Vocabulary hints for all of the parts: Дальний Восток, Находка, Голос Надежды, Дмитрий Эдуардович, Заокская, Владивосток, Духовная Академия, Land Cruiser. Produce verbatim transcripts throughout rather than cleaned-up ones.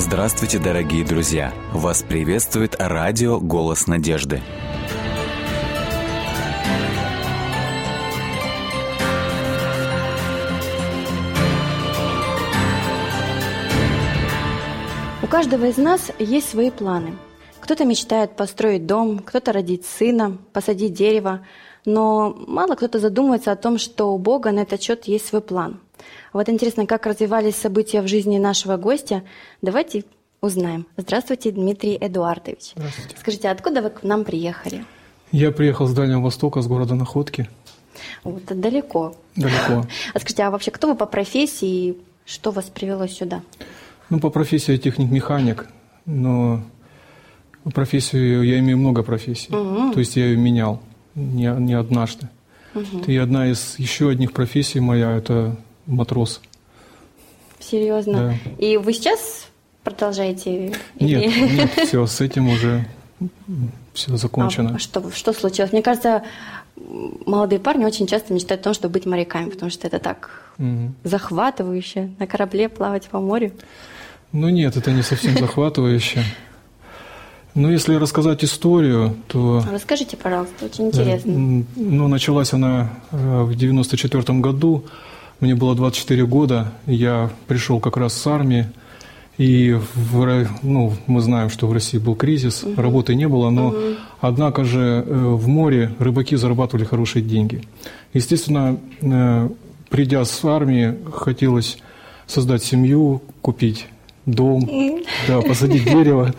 Здравствуйте, дорогие друзья! Вас приветствует радио «Голос Надежды». У каждого из нас есть свои планы. Кто-то мечтает построить дом, кто-то родить сына, посадить дерево. Но мало кто-то задумывается о том, что у Бога на этот счет есть свой план. Вот интересно, как развивались события в жизни нашего гостя. Давайте узнаем. Здравствуйте, Дмитрий Эдуардович. Здравствуйте. Скажите, откуда вы к нам приехали? Я приехал с Дальнего Востока, с города Находки. Вот, далеко. Далеко. А скажите, а вообще кто вы по профессии и что вас привело сюда? Ну, по профессии я техник-механик, но профессию я имею много профессий. Угу. То есть я ее менял не, не однажды. Угу. И одна из еще одних профессий моя – это матрос. Серьезно? Да. И вы сейчас продолжаете? Нет, или... нет, все, с этим уже все закончено. А что, что случилось? Мне кажется, молодые парни очень часто мечтают о том, чтобы быть моряками, потому что это так угу. захватывающе, на корабле плавать по морю. Ну нет, это не совсем захватывающе. Ну, если рассказать историю, то… Расскажите, пожалуйста, очень интересно. Ну, началась она в девяносто четвёртом году. Мне было двадцать четыре года, я пришел как раз с армии, и в, ну, мы знаем, что в России был кризис, угу. работы не было, но, угу. однако же, в море рыбаки зарабатывали хорошие деньги. Естественно, придя с армии, хотелось создать семью, купить дом, да, посадить дерево,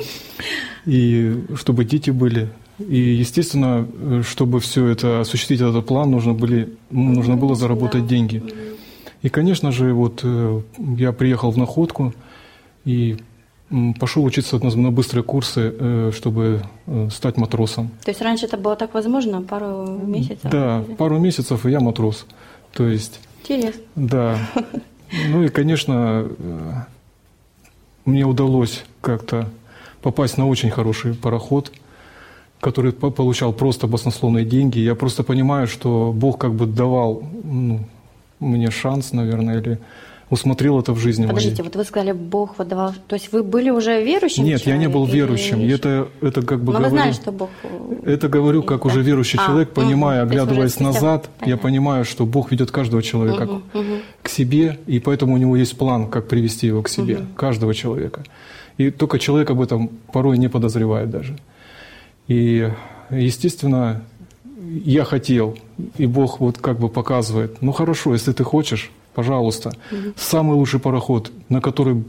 и чтобы дети были. И, естественно, чтобы все это осуществить, этот план, нужно, были, нужно было заработать да. деньги. И, конечно же, вот я приехал в Находку и пошел учиться на быстрые курсы, чтобы стать матросом. То есть раньше это было так возможно, пару месяцев? Да, пару месяцев, и я матрос. То есть, интересно. Да. Ну и, конечно, мне удалось как-то попасть на очень хороший пароход, который получал просто баснословные деньги. Я просто понимаю, что Бог как бы давал... Ну, мне шанс, наверное, или усмотрел это в жизни. Подождите, моей. Вот вы сказали, Бог вот давал. То есть вы были уже верующим? Нет, человек, я не был верующим. Не это, это как бы Но говорю. Вы знали, что Бог. Это говорю, как да. уже верующий а, человек, угу. понимая, оглядываясь назад, а, я да. понимаю, что Бог ведет каждого человека угу, к, угу. к себе, и поэтому у него есть план, как привести его к себе, угу. каждого человека. И только человек об этом порой не подозревает даже. И естественно. Я хотел, и Бог вот как бы показывает, ну хорошо, если ты хочешь, пожалуйста, угу. самый лучший пароход, на который,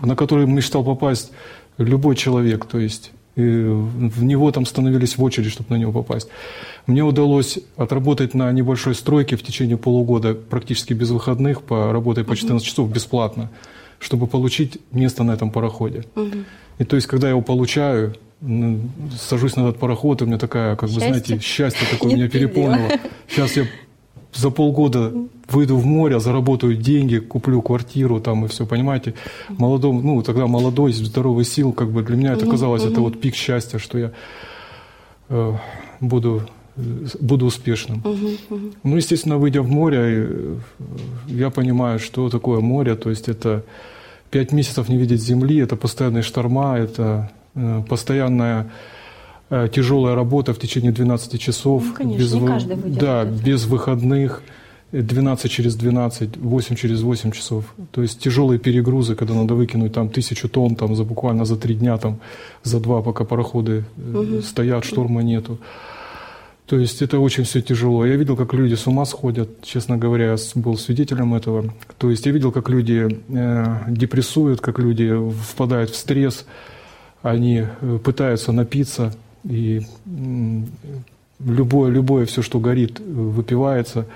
на который мечтал попасть любой человек, то есть в него там становились в очередь, чтобы на него попасть. Мне удалось отработать на небольшой стройке в течение полугода, практически без выходных, по работе по четырнадцать угу. часов бесплатно, чтобы получить место на этом пароходе. Угу. И то есть, когда я его получаю, сажусь на этот пароход, и у меня такая, как счастье. Вы знаете, счастье такое меня переполнило. Сейчас я за полгода выйду в море, заработаю деньги, куплю квартиру там и все, понимаете. Молодом, ну, тогда молодой, здоровый сил, как бы для меня это казалось, это вот пик счастья, что я э, буду, буду успешным. Ну, естественно, выйдя в море, я понимаю, что такое море, то есть это пять месяцев не видеть земли, это постоянные шторма, это... постоянная э, тяжелая работа в течение двенадцати часов. Ну, конечно, без, не каждый выдержит. Да, без выходных, двенадцать через двенадцать, восемь через восемь часов. То есть тяжелые перегрузы, когда надо выкинуть там тысячу тонн там, за, буквально за три дня, там, за два, пока пароходы э, угу. стоят, шторма нету. То есть это очень все тяжело. Я видел, как люди с ума сходят, честно говоря, я был свидетелем этого. То есть я видел, как люди э, депрессуют, как люди впадают в стресс, они пытаются напиться, и любое, любое все, что горит, выпивается.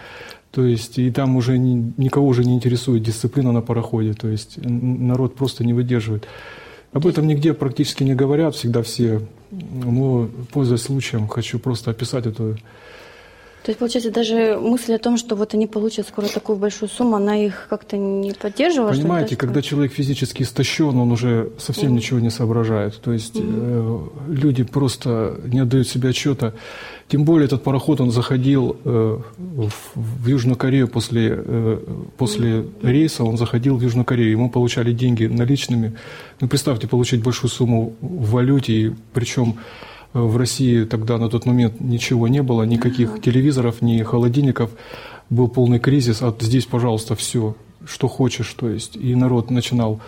То есть, и там уже ни, никого уже не интересует дисциплина на пароходе. То есть народ просто не выдерживает. Об этом нигде практически не говорят, всегда все. Но, пользуясь случаем, хочу просто описать эту... То То есть, получается, даже мысль о том, что вот они получат скоро такую большую сумму, она их как-то не поддерживала? Понимаете, что-то? Когда человек физически истощен, он уже совсем mm-hmm. ничего не соображает. То есть mm-hmm. э, люди просто не отдают себе отчета. Тем более этот пароход, он заходил э, в, в Южную Корею после, э, после mm-hmm. рейса, он заходил в Южную Корею, ему получали деньги наличными. Ну, представьте, получить большую сумму в валюте, и причем... В России тогда на тот момент ничего не было, никаких ага. телевизоров, ни холодильников, был полный кризис, а здесь, пожалуйста, все, что хочешь, то есть, и народ начинал,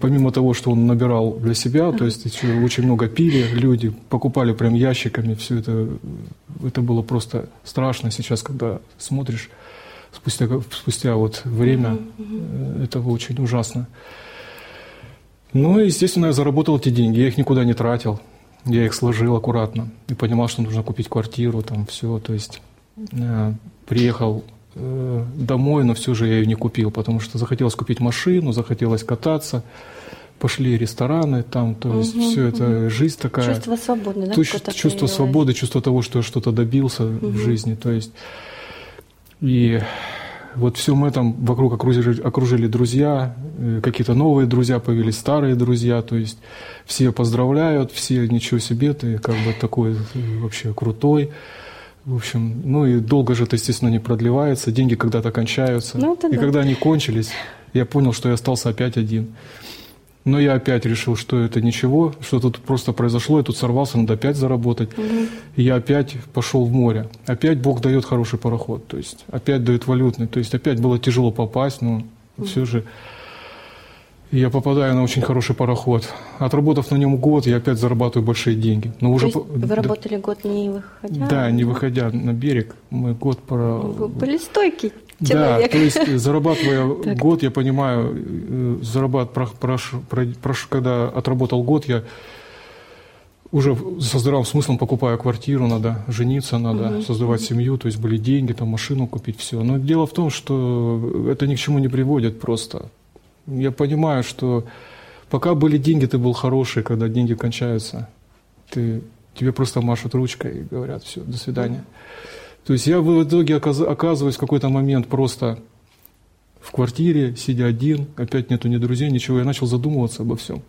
помимо того, что он набирал для себя, то есть еще очень много пили, люди покупали прям ящиками, все это, это было просто страшно сейчас, когда смотришь, спустя, спустя вот время, ага. это очень ужасно. Ну и, естественно, я заработал эти деньги, я их никуда не тратил. Я их сложил аккуратно и понимал, что нужно купить квартиру, там все. То есть э, приехал э, домой, но все же я ее не купил, потому что захотелось купить машину, захотелось кататься, пошли рестораны, там, то есть угу, все угу. это жизнь такая. Чувство свободы, да? Чувство появилось. Свободы, чувство того, что я что-то добился угу. в жизни. То есть и вот всем этом вокруг окружили, окружили друзья, какие-то новые друзья появились, старые друзья, то есть все поздравляют, все ничего себе, ты как бы такой вообще крутой. В общем, ну и долго же это, естественно, не продлевается, деньги когда-то кончаются. Ну, и да. когда они кончились, я понял, что я остался опять один. Но я опять решил, что это ничего, что тут просто произошло, я тут сорвался, надо опять заработать. Mm-hmm. И я опять пошел в море. Опять Бог дает хороший пароход, то есть опять дает валютный. То есть опять было тяжело попасть, но mm-hmm. все же я попадаю на очень хороший пароход. Отработав на нем год, я опять зарабатываю большие деньги. Но то уже есть по... вы работали да. год не выходя? Да, не выходя на берег. Мы год про... Вы были стойкие. Человек. Да, то есть зарабатывая год, я понимаю, зарабат, про, про, про, про, когда отработал год, я уже со здравым смыслом покупаю квартиру, надо жениться, надо угу. создавать семью, то есть были деньги, там машину купить, все. Но дело в том, что это ни к чему не приводит просто. Я понимаю, что пока были деньги, ты был хороший, когда деньги кончаются, ты, тебе просто машут ручкой и говорят, все, до свидания. То есть я в итоге оказываюсь в какой-то момент просто в квартире, сидя один, опять нету ни друзей, ничего. Я начал задумываться обо всем.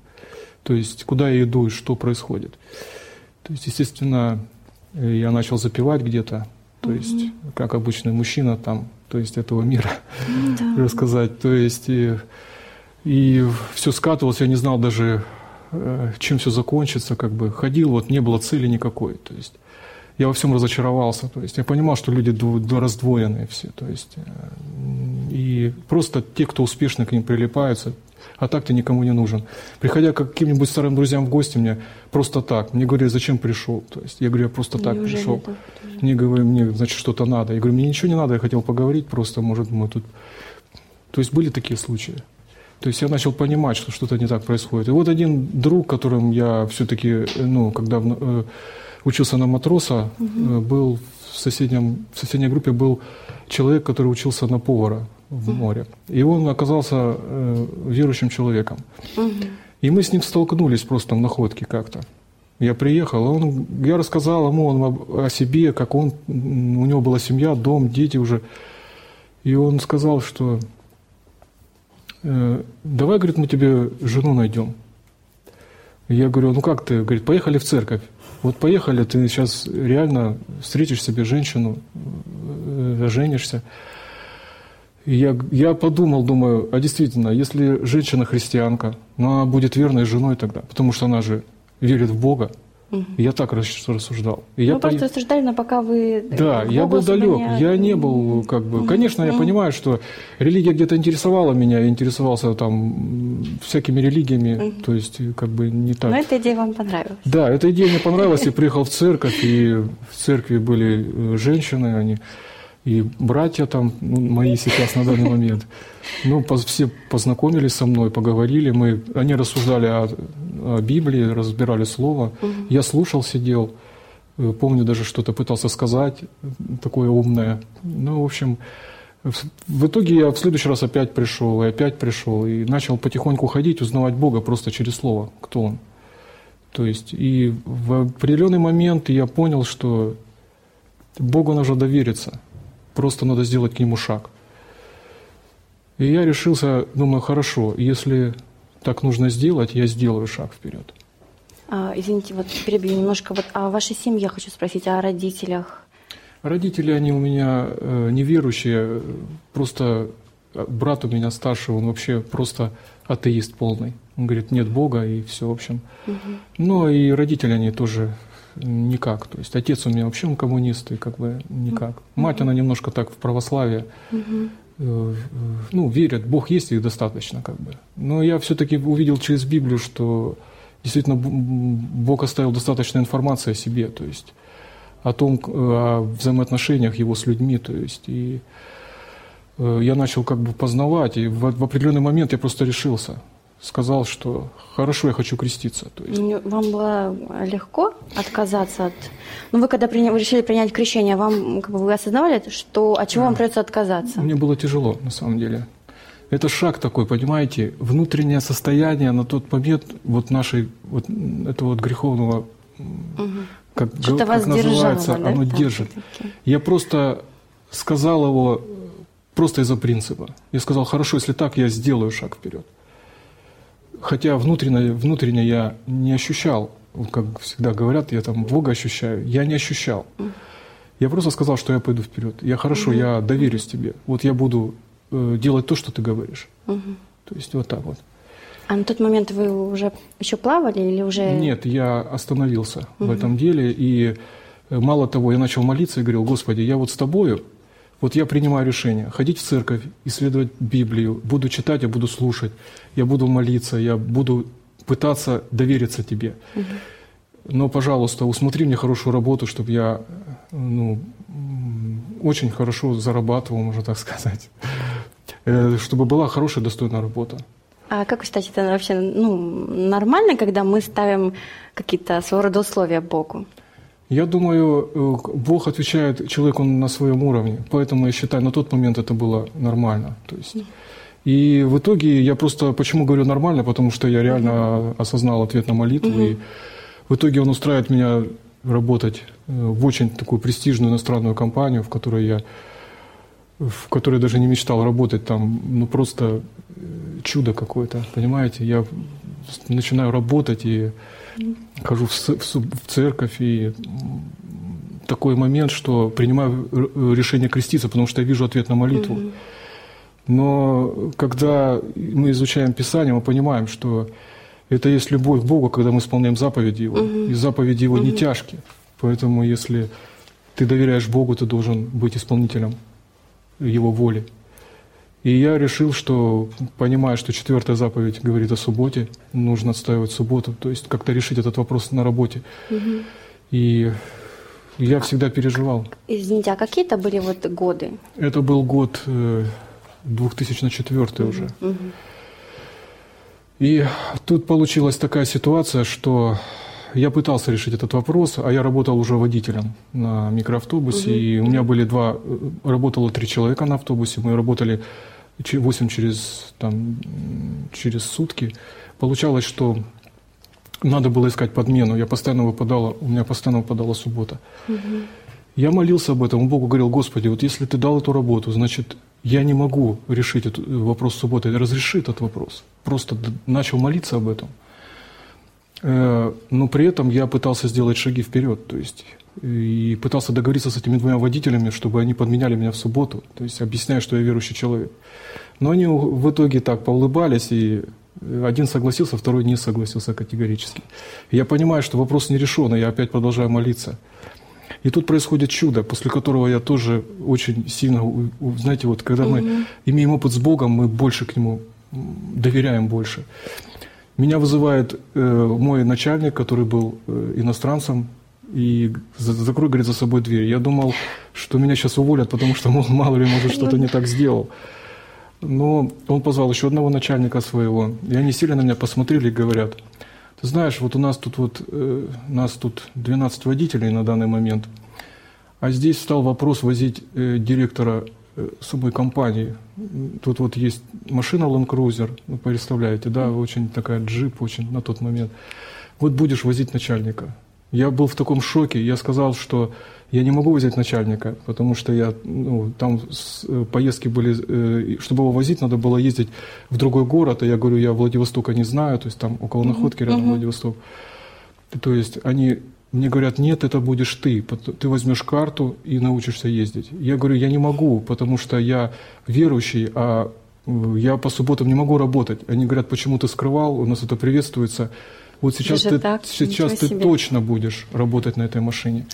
То есть куда я иду и что происходит. То есть, естественно, я начал запивать где-то. То есть, mm-hmm. как обычный мужчина там, то есть этого мира, mm-hmm. рассказать. То есть и, и все скатывалось, я не знал даже, чем все закончится. Как бы ходил, вот не было цели никакой. То есть я во всем разочаровался, то есть я понимал, что люди раздвоенные все, то есть и просто те, кто успешно к ним прилипаются, а так ты никому не нужен. Приходя к каким-нибудь старым друзьям в гости, мне просто так, мне говорили, зачем пришел, то есть я говорю, я просто так неужели пришел, так, мне говорили, мне значит что-то надо, я говорю, мне ничего не надо, я хотел поговорить просто, может мы тут, то есть были такие случаи. То есть я начал понимать, что что-то не так происходит. И вот один друг, которым я все-таки, ну, когда э, учился на матроса, угу. э, был в, соседнем, в соседней группе был человек, который учился на повара в море. И он оказался э, верующим человеком. Угу. И мы с ним столкнулись просто в находке как-то. Я приехал, он, я рассказал ему он о, о себе, как он, у него была семья, дом, дети уже. И он сказал, что... «Давай, говорит, мы тебе жену найдем». Я говорю, ну как ты? Говорит, поехали в церковь. Вот поехали, ты сейчас реально встретишь себе женщину, женишься. Я, я подумал, думаю, а действительно, если женщина христианка, ну, она будет верной женой тогда, потому что она же верит в Бога. Угу. Я так рассуждал. И вы я просто по... рассуждали, но пока вы... Да, я был далек, не... я не был как бы... Угу. Конечно, я угу. понимаю, что религия где-то интересовала меня, я интересовался там всякими религиями, угу. то есть как бы не так... Но эта идея вам понравилась. Да, эта идея мне понравилась, я приехал в церковь, и в церкви были женщины, они... И братья там, ну, мои сейчас на данный момент, ну, по, все познакомились со мной, поговорили. Мы, они рассуждали о, о Библии, разбирали слово. Угу. Я слушал, сидел, помню, даже что-то пытался сказать, такое умное. Ну, в общем, в, в итоге я в следующий раз опять пришел, и опять пришел, и начал потихоньку ходить, узнавать Бога просто через слово, кто Он. То есть, и в определенный момент я понял, что Богу нужно довериться, просто надо сделать к Нему шаг. И я решился, думаю, хорошо, если так нужно сделать, я сделаю шаг вперед. А, извините, вот перебью немножко. Вот о вашей семье хочу спросить, о родителях. Родители, они у меня э, неверующие, просто брат у меня старший, он вообще просто атеист полный. Он говорит, нет Бога и все, в общем. Угу. Но и родители, они тоже никак. То есть отец у меня вообще, он коммунист, и как бы никак. Угу. Мать, она немножко так в православие. Угу. Ну, верят, Бог есть, их достаточно, как бы. Но я все-таки увидел через Библию, что действительно Бог оставил достаточно информации о себе, то есть о том, о взаимоотношениях Его с людьми, то есть. И я начал как бы познавать, и в определенный момент я просто решился. Сказал, что хорошо, я хочу креститься. То есть... Вам было легко отказаться от... Ну, вы когда приня... вы решили принять крещение, вам как бы, вы осознавали, что от чего да. вам придется отказаться? Мне было тяжело, на самом деле. Это шаг такой, понимаете, внутреннее состояние на тот момент вот нашей, вот этого вот греховного, угу. как, Что-то как вас называется, держало, оно да? держит. Так, я просто сказал его просто из-за принципа. Я сказал, хорошо, если так, я сделаю шаг вперед. Хотя внутренне, внутренне я не ощущал, как всегда говорят, я там Бога ощущаю, я не ощущал. Я просто сказал, что я пойду вперед. Я хорошо, угу. я доверюсь тебе. Вот я буду э, делать то, что ты говоришь. Угу. То есть вот так вот. А на тот момент вы уже еще плавали или уже... Нет, я остановился угу. в этом деле. И мало того, я начал молиться и говорил, Господи, я вот с тобою, вот я принимаю решение ходить в церковь, исследовать Библию, буду читать, я буду слушать, я буду молиться, я буду пытаться довериться тебе. Угу. Но, пожалуйста, усмотри мне хорошую работу, чтобы я ну, очень хорошо зарабатывал, можно так сказать, чтобы была хорошая, достойная работа. А как вы считаете, это вообще ну, нормально, когда мы ставим какие-то своего рода условия Богу? Я думаю, Бог отвечает, человек он на своем уровне, поэтому я считаю, на тот момент это было нормально. То есть. И в итоге я просто, почему говорю нормально, потому что я реально осознал ответ на молитву, угу. и в итоге он устраивает меня работать в очень такую престижную иностранную компанию, в которой я, в которой я даже не мечтал работать, там, ну просто чудо какое-то, понимаете, я начинаю работать и... Хожу в, в церковь, и такой момент, что принимаю решение креститься, потому что я вижу ответ на молитву. Mm-hmm. Но когда мы изучаем Писание, мы понимаем, что это есть любовь к Богу, когда мы исполняем заповеди Его. Mm-hmm. И заповеди Его mm-hmm. не тяжкие. Поэтому если ты доверяешь Богу, ты должен быть исполнителем Его воли. И я решил, что, понимая, что четвертая заповедь говорит о субботе, нужно отстаивать субботу, то есть как-то решить этот вопрос на работе. Угу. И я всегда переживал. Извините, а какие это были вот годы? Это был год две тысячи четвёртый угу. уже. Угу. И тут получилась такая ситуация, что я пытался решить этот вопрос, а я работал уже водителем на микроавтобусе, угу. и у меня были два, работало три человека на автобусе, мы работали восемь через, там, через сутки. Получалось, что надо было искать подмену, я постоянно выпадала, у меня постоянно выпадала суббота. Угу. Я молился об этом, Богу говорил, Господи, вот если Ты дал эту работу, значит, я не могу решить этот вопрос субботы, разреши этот вопрос. Просто начал молиться об этом. Но при этом я пытался сделать шаги вперед, то есть и пытался договориться с этими двумя водителями, чтобы они подменяли меня в субботу, то есть объясняя, что я верующий человек. Но они в итоге так поулыбались, и один согласился, второй не согласился категорически. Я понимаю, что вопрос не решен, и я опять продолжаю молиться. И тут происходит чудо, после которого я тоже очень сильно, знаете, вот когда угу. мы имеем опыт с Богом, мы больше к Нему доверяем больше. Меня вызывает э, мой начальник, который был э, иностранцем, и за, закрой, говорит, за собой дверь. Я думал, что меня сейчас уволят, потому что, мол, мало ли, может, что-то не так сделал. Но он позвал еще одного начальника своего, и они сильно на меня посмотрели и говорят, ты знаешь, вот у нас тут, вот, э, нас тут двенадцать водителей на данный момент, а здесь встал вопрос возить э, директора самой компании. Тут вот есть машина Land Cruiser, вы представляете, да, очень такая джип, очень на тот момент. Вот будешь возить начальника. Я был в таком шоке, я сказал, что я не могу взять начальника, потому что я, ну, там поездки были, э, чтобы его возить, надо было ездить в другой город, а я говорю, я Владивостока не знаю, то есть там около Находки, рядом uh-huh. Владивосток. То есть они мне говорят, нет, это будешь ты, ты возьмешь карту и научишься ездить. Я говорю, я не могу, потому что я верующий, а я по субботам не могу работать. Они говорят, почему ты скрывал, у нас это приветствуется. Вот сейчас ты, так, сейчас ты точно будешь работать на этой машине.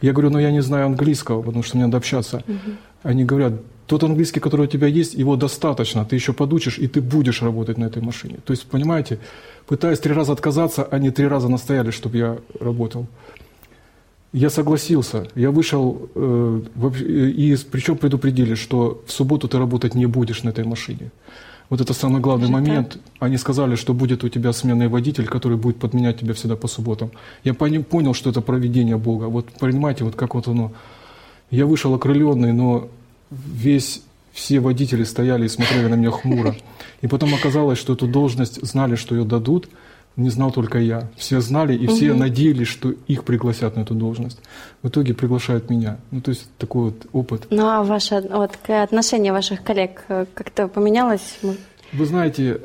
Я говорю, но я не знаю английского, потому что мне надо общаться. Угу. Они говорят, тот английский, который у тебя есть, его достаточно, ты еще подучишь, и ты будешь работать на этой машине. То есть, понимаете, пытаясь три раза отказаться, они три раза настояли, чтобы я работал. Я согласился, я вышел, э, и причем предупредили, что в субботу ты работать не будешь на этой машине. Вот это самый главный момент. Они сказали, что будет у тебя сменный водитель, который будет подменять тебя всегда по субботам. Я понял, что это провидение Бога. Вот понимаете, вот как вот оно. Я вышел окрыленный, но весь, все водители стояли и смотрели на меня хмуро. И потом оказалось, что эту должность знали, что ее дадут. Не знал только я. Все знали и все угу. надеялись, что их пригласят на эту должность. В итоге приглашают меня. Ну, то есть такой вот опыт. Ну, а ваше вот, отношение ваших коллег как-то поменялось? Вы знаете,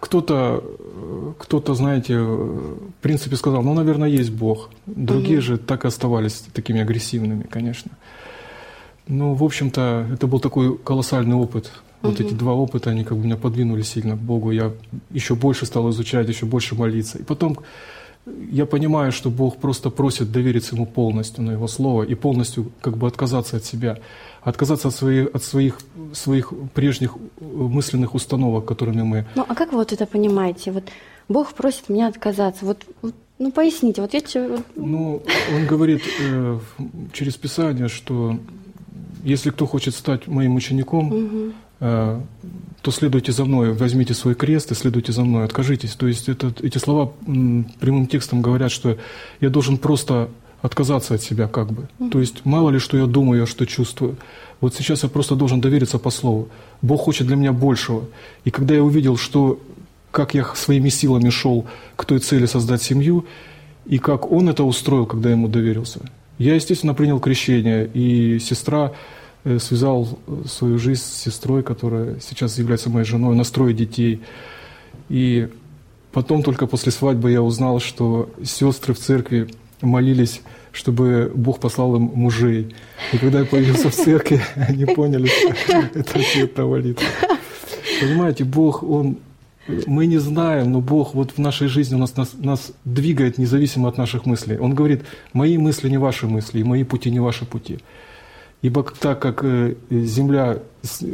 кто-то, кто-то, знаете, в принципе сказал, ну, наверное, есть Бог. Другие угу. же так и оставались такими агрессивными, конечно. Ну, в общем-то, это был такой колоссальный опыт. Вот угу. эти два опыта, они как бы меня подвинули сильно к Богу. Я еще больше стал изучать, еще больше молиться. И потом я понимаю, что Бог просто просит довериться Ему полностью на Его Слово и полностью как бы отказаться от себя, отказаться от, свои, от своих, своих прежних мысленных установок, которыми мы… Ну а как вы вот это понимаете? Вот Бог просит меня отказаться. Вот, вот, ну поясните. Вот я... Ну, Он говорит э, через Писание, что если кто хочет стать моим учеником… Угу. то следуйте за мной, возьмите свой крест и следуйте за мной, откажитесь. То есть это, эти слова прямым текстом говорят, что я должен просто отказаться от себя как бы. Mm-hmm. То есть мало ли, что я думаю, что чувствую. Вот сейчас я просто должен довериться по слову. Бог хочет для меня большего. И когда я увидел, что, как я своими силами шел к той цели создать семью, и как Он это устроил, когда я Ему доверился, я, естественно, принял крещение, и сестра... связал свою жизнь с сестрой, которая сейчас является моей женой, на трое детей. И потом, только после свадьбы, я узнал, что сестры в церкви молились, чтобы Бог послал им мужей. И когда я появился в церкви, они поняли, что это все провалится. Понимаете, Бог, Он... Мы не знаем, но Бог вот в нашей жизни нас, нас, нас двигает независимо от наших мыслей. Он говорит, мои мысли не ваши мысли, и мои пути не ваши пути. Ибо так как земля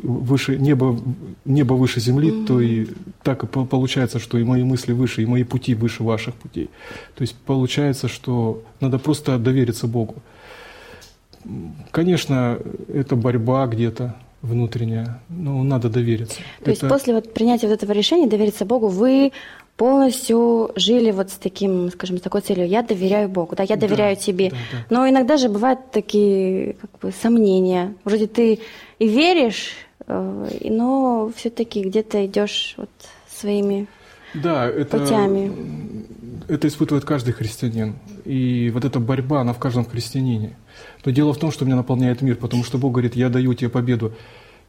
выше, небо, небо выше земли, mm-hmm. то и так и получается, что и мои мысли выше, и мои пути выше ваших путей. То есть получается, что надо просто довериться Богу. Конечно, это борьба где-то внутренняя, но надо довериться. То это... есть после вот принятия вот этого решения довериться Богу вы... полностью жили вот с таким, скажем, с такой целью. Я доверяю Богу, да, я доверяю да, тебе. Да, да. Но иногда же бывают такие как бы, сомнения. Вроде ты и веришь, но все-таки где-то идешь вот своими да, это, путями. Это испытывает каждый христианин. И вот эта борьба, она в каждом христианине. Но дело в том, что меня наполняет мир, потому что Бог говорит, я даю тебе победу.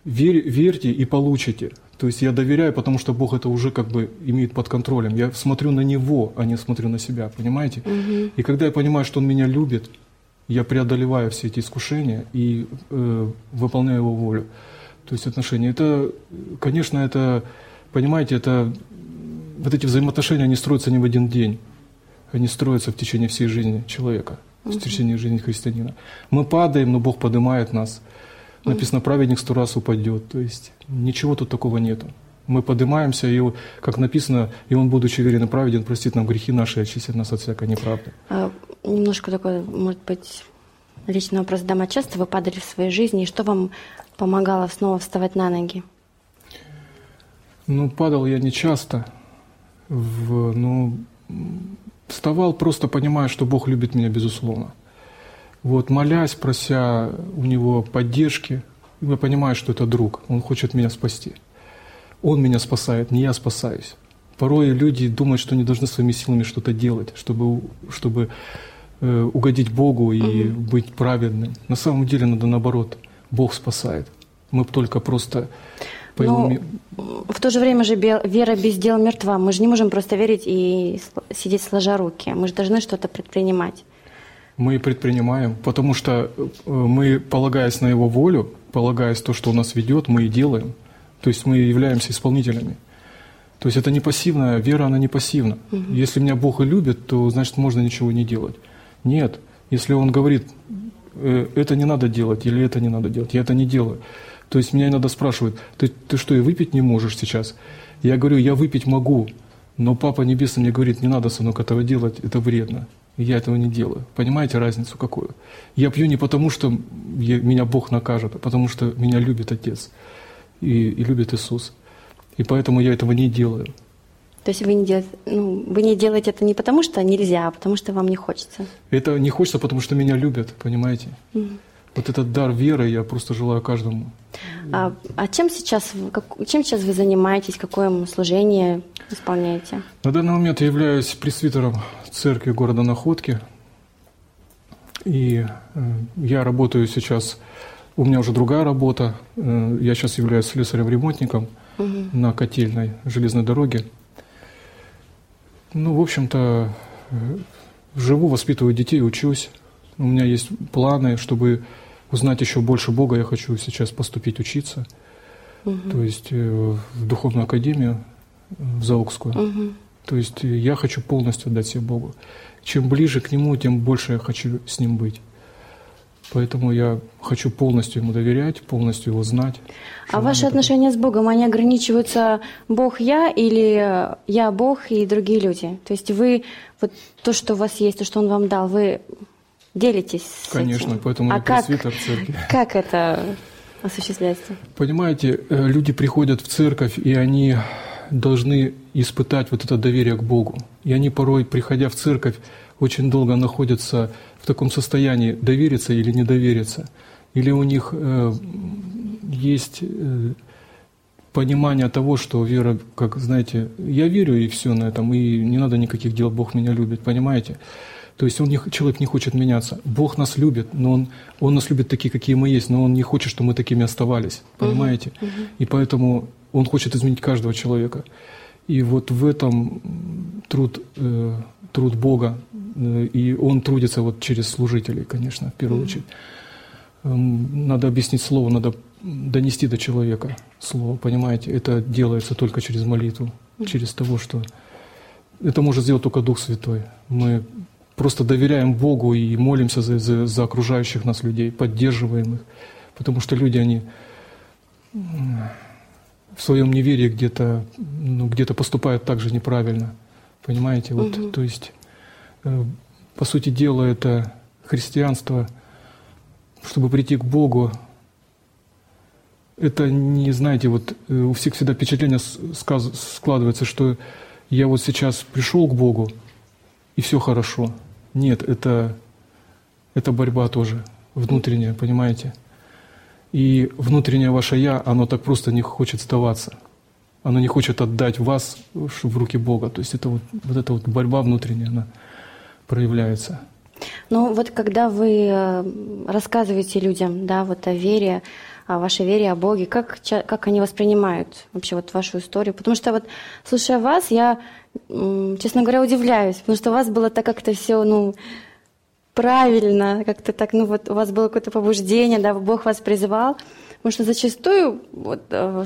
Верь, верьте и получите. То есть я доверяю, потому что Бог это уже как бы имеет под контролем. Я смотрю на Него, а не смотрю на себя, понимаете? Угу. И когда я понимаю, что Он меня любит, я преодолеваю все эти искушения и э, выполняю Его волю. То есть отношения. Это, конечно, это, понимаете, это, вот эти взаимоотношения, они строятся не в один день. Они строятся в течение всей жизни человека, угу. в течение жизни христианина. Мы падаем, но Бог поднимает нас. Написано, праведник сто раз упадет. То есть ничего тут такого нету. Мы поднимаемся, и, как написано, и он, будучи верен и праведен, простит нам грехи наши и очистит нас от всякой неправды. А, немножко такой, может быть, личный вопрос задам. А часто вы падали в своей жизни, и что вам помогало снова вставать на ноги? Ну, падал я не часто. В, ну, вставал, просто понимая, что Бог любит меня, безусловно. Вот, молясь, прося у него поддержки, я понимаю, что это друг, он хочет меня спасти. Он меня спасает, не я спасаюсь. Порой люди думают, что они должны своими силами что-то делать, чтобы, чтобы угодить Богу и угу. быть праведным. На самом деле надо наоборот. Бог спасает. Мы только просто... По Но его... в то же время же вера без дел мертва. Мы же не можем просто верить и сидеть сложа руки. Мы же должны что-то предпринимать. Мы предпринимаем, потому что мы, полагаясь на Его волю, полагаясь то, что Он нас ведет, мы и делаем. То есть мы являемся исполнителями. То есть это не пассивная вера, она не пассивна. Угу. Если меня Бог и любит, то значит можно ничего не делать. Нет, если Он говорит, это не надо делать или это не надо делать, я это не делаю. То есть меня иногда спрашивают, ты, ты что, и выпить не можешь сейчас? Я говорю, я выпить могу, но Папа Небесный мне говорит, не надо, сынок, этого делать, это вредно. И я этого не делаю. Понимаете разницу какую? Я пью не потому, что я, меня Бог накажет, а потому что меня любит Отец и, и любит Иисус. И поэтому я этого не делаю. То есть вы не, делаете, ну, вы не делаете это не потому, что нельзя, а потому что вам не хочется? Это не хочется, потому что меня любят, понимаете? Mm-hmm. Вот этот дар веры я просто желаю каждому. А, а чем, сейчас, как, чем сейчас вы занимаетесь? Какое служение исполняете? На данный момент я являюсь пресвитером церкви города Находки. И э, я работаю сейчас... У меня уже другая работа. Э, я сейчас являюсь слесарем-ремонтником угу. на Котельной железной дороге. Ну, в общем-то, э, живу, воспитываю детей, учусь. У меня есть планы, чтобы узнать еще больше Бога. Я хочу сейчас поступить учиться, угу. то есть э, в Духовную Академию, в Заокскую. Угу. То есть я хочу полностью отдать себе Богу. Чем ближе к Нему, тем больше я хочу с Ним быть. Поэтому я хочу полностью Ему доверять, полностью Его знать. А ваши отношения с Богом, они ограничиваются Бог-я или я-Бог и другие люди? То есть вы, вот то, что у вас есть, то, что Он вам дал, вы... Делитесь с Конечно, этим. Поэтому а я как, пресвитер церкви. Как это осуществляется? Понимаете, люди приходят в церковь, и они должны испытать вот это доверие к Богу. И они порой, приходя в церковь, очень долго находятся в таком состоянии, довериться или не довериться. Или у них э, есть э, понимание того, что вера, как, знаете, я верю, и все на этом, и не надо никаких дел, Бог меня любит, понимаете? То есть он не, человек не хочет меняться. Бог нас любит, но он, он нас любит такие, какие мы есть, но Он не хочет, чтобы мы такими оставались, понимаете? Uh-huh, uh-huh. И поэтому Он хочет изменить каждого человека. И вот в этом труд, э, труд Бога, э, и Он трудится вот через служителей, конечно, в первую uh-huh. очередь. Э, надо объяснить слово, надо донести до человека слово, понимаете? Это делается только через молитву, uh-huh. через того, что... Это может сделать только Дух Святой. Мы... Просто доверяем Богу и молимся за, за, за окружающих нас людей, поддерживаем их. Потому что люди, они в своем неверии где-то, ну, где-то поступают так же неправильно. Понимаете? Вот, угу. То есть, э, по сути дела, это христианство, чтобы прийти к Богу, это не, знаете, вот э, у всех всегда впечатление сказ- складывается, что я вот сейчас пришел к Богу, и все хорошо. Нет, это, это борьба тоже внутренняя, понимаете? И внутреннее ваше «я», оно так просто не хочет сдаваться. Оно не хочет отдать вас в руки Бога. То есть это вот, вот эта вот борьба внутренняя, она проявляется. Ну вот когда вы рассказываете людям, да, вот о вере, о вашей вере, о Боге, как, как они воспринимают вообще вот вашу историю? Потому что вот, слушая вас, я, честно говоря, удивляюсь, потому что у вас было так как-то все, ну, правильно, как-то так, ну, вот у вас было какое-то побуждение, да, Бог вас призывал. Потому что зачастую вот,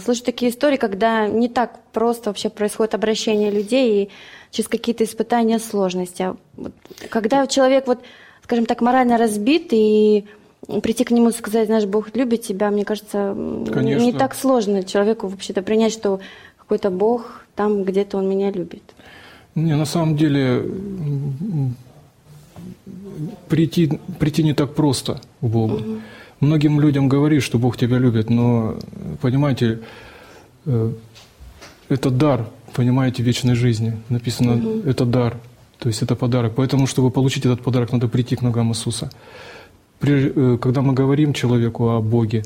слышу такие истории, когда не так просто вообще происходит обращение людей и через какие-то испытания, сложности. Когда человек, вот, скажем так, морально разбит, и прийти к нему и сказать, знаешь, Бог любит тебя, мне кажется, Конечно. Не так сложно человеку вообще-то принять, что какой-то Бог там где-то Он меня любит. Не, на самом деле прийти, прийти не так просто к Богу. Угу. Многим людям говоришь, что Бог тебя любит, но, понимаете, это дар, понимаете, вечной жизни. Написано, угу. это дар, то есть это подарок. Поэтому, чтобы получить этот подарок, надо прийти к ногам Иисуса. Когда мы говорим человеку о Боге,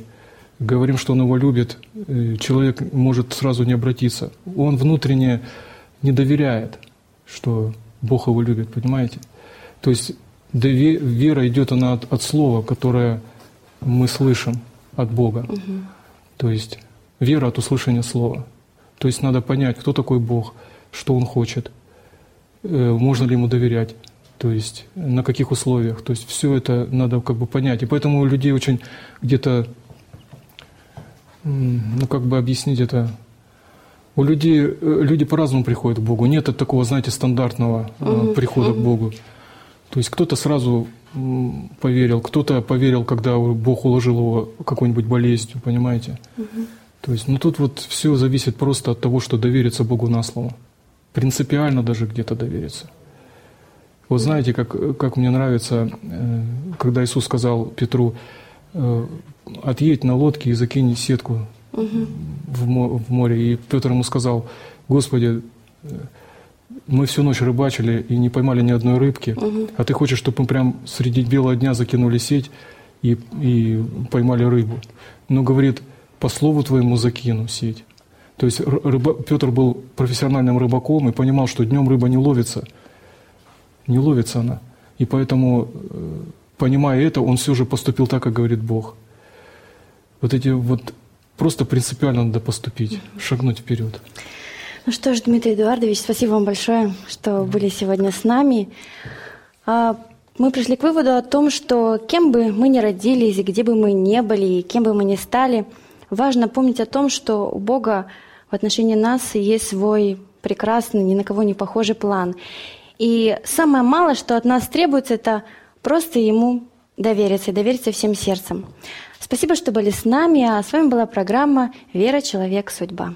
говорим, что Он Его любит, человек может сразу не обратиться. Он внутренне не доверяет, что Бог его любит, понимаете? То есть Да, вера идет она от, от слова, которое мы слышим от Бога. Угу. То есть вера от услышания слова. То есть надо понять, кто такой Бог, что Он хочет, можно ли Ему доверять, то есть на каких условиях. То есть все это надо как бы понять. И поэтому у людей очень где-то, ну как бы объяснить это, у людей, люди по-разному приходят к Богу. Нет такого, знаете, стандартного угу. прихода угу. к Богу. То есть кто-то сразу поверил, кто-то поверил, когда Бог уложил его какой-нибудь болезнью, понимаете? Угу. То есть, ну тут вот все зависит просто от того, что довериться Богу на слово. Принципиально даже где-то довериться. Вот знаете, как, как мне нравится, когда Иисус сказал Петру: «Отъедь на лодке и закинь сетку угу. в море». И Петр ему сказал: «Господи, мы всю ночь рыбачили и не поймали ни одной рыбки, угу. а ты хочешь, чтобы мы прям среди белого дня закинули сеть и, и поймали рыбу». Но, говорит, по слову твоему закину сеть. То есть рыба... Петр был профессиональным рыбаком и понимал, что днем рыба не ловится. Не ловится она. И поэтому, понимая это, он все же поступил так, как говорит Бог. Вот эти вот просто принципиально надо поступить, угу. шагнуть вперед. Ну что ж, Дмитрий Эдуардович, спасибо вам большое, что были сегодня с нами. Мы пришли к выводу о том, что кем бы мы ни родились, где бы мы ни были, и кем бы мы ни стали, важно помнить о том, что у Бога в отношении нас есть свой прекрасный, ни на кого не похожий план. И самое малое, что от нас требуется, это просто Ему довериться, и довериться всем сердцем. Спасибо, что были с нами, а с вами была программа «Вера, человек, судьба».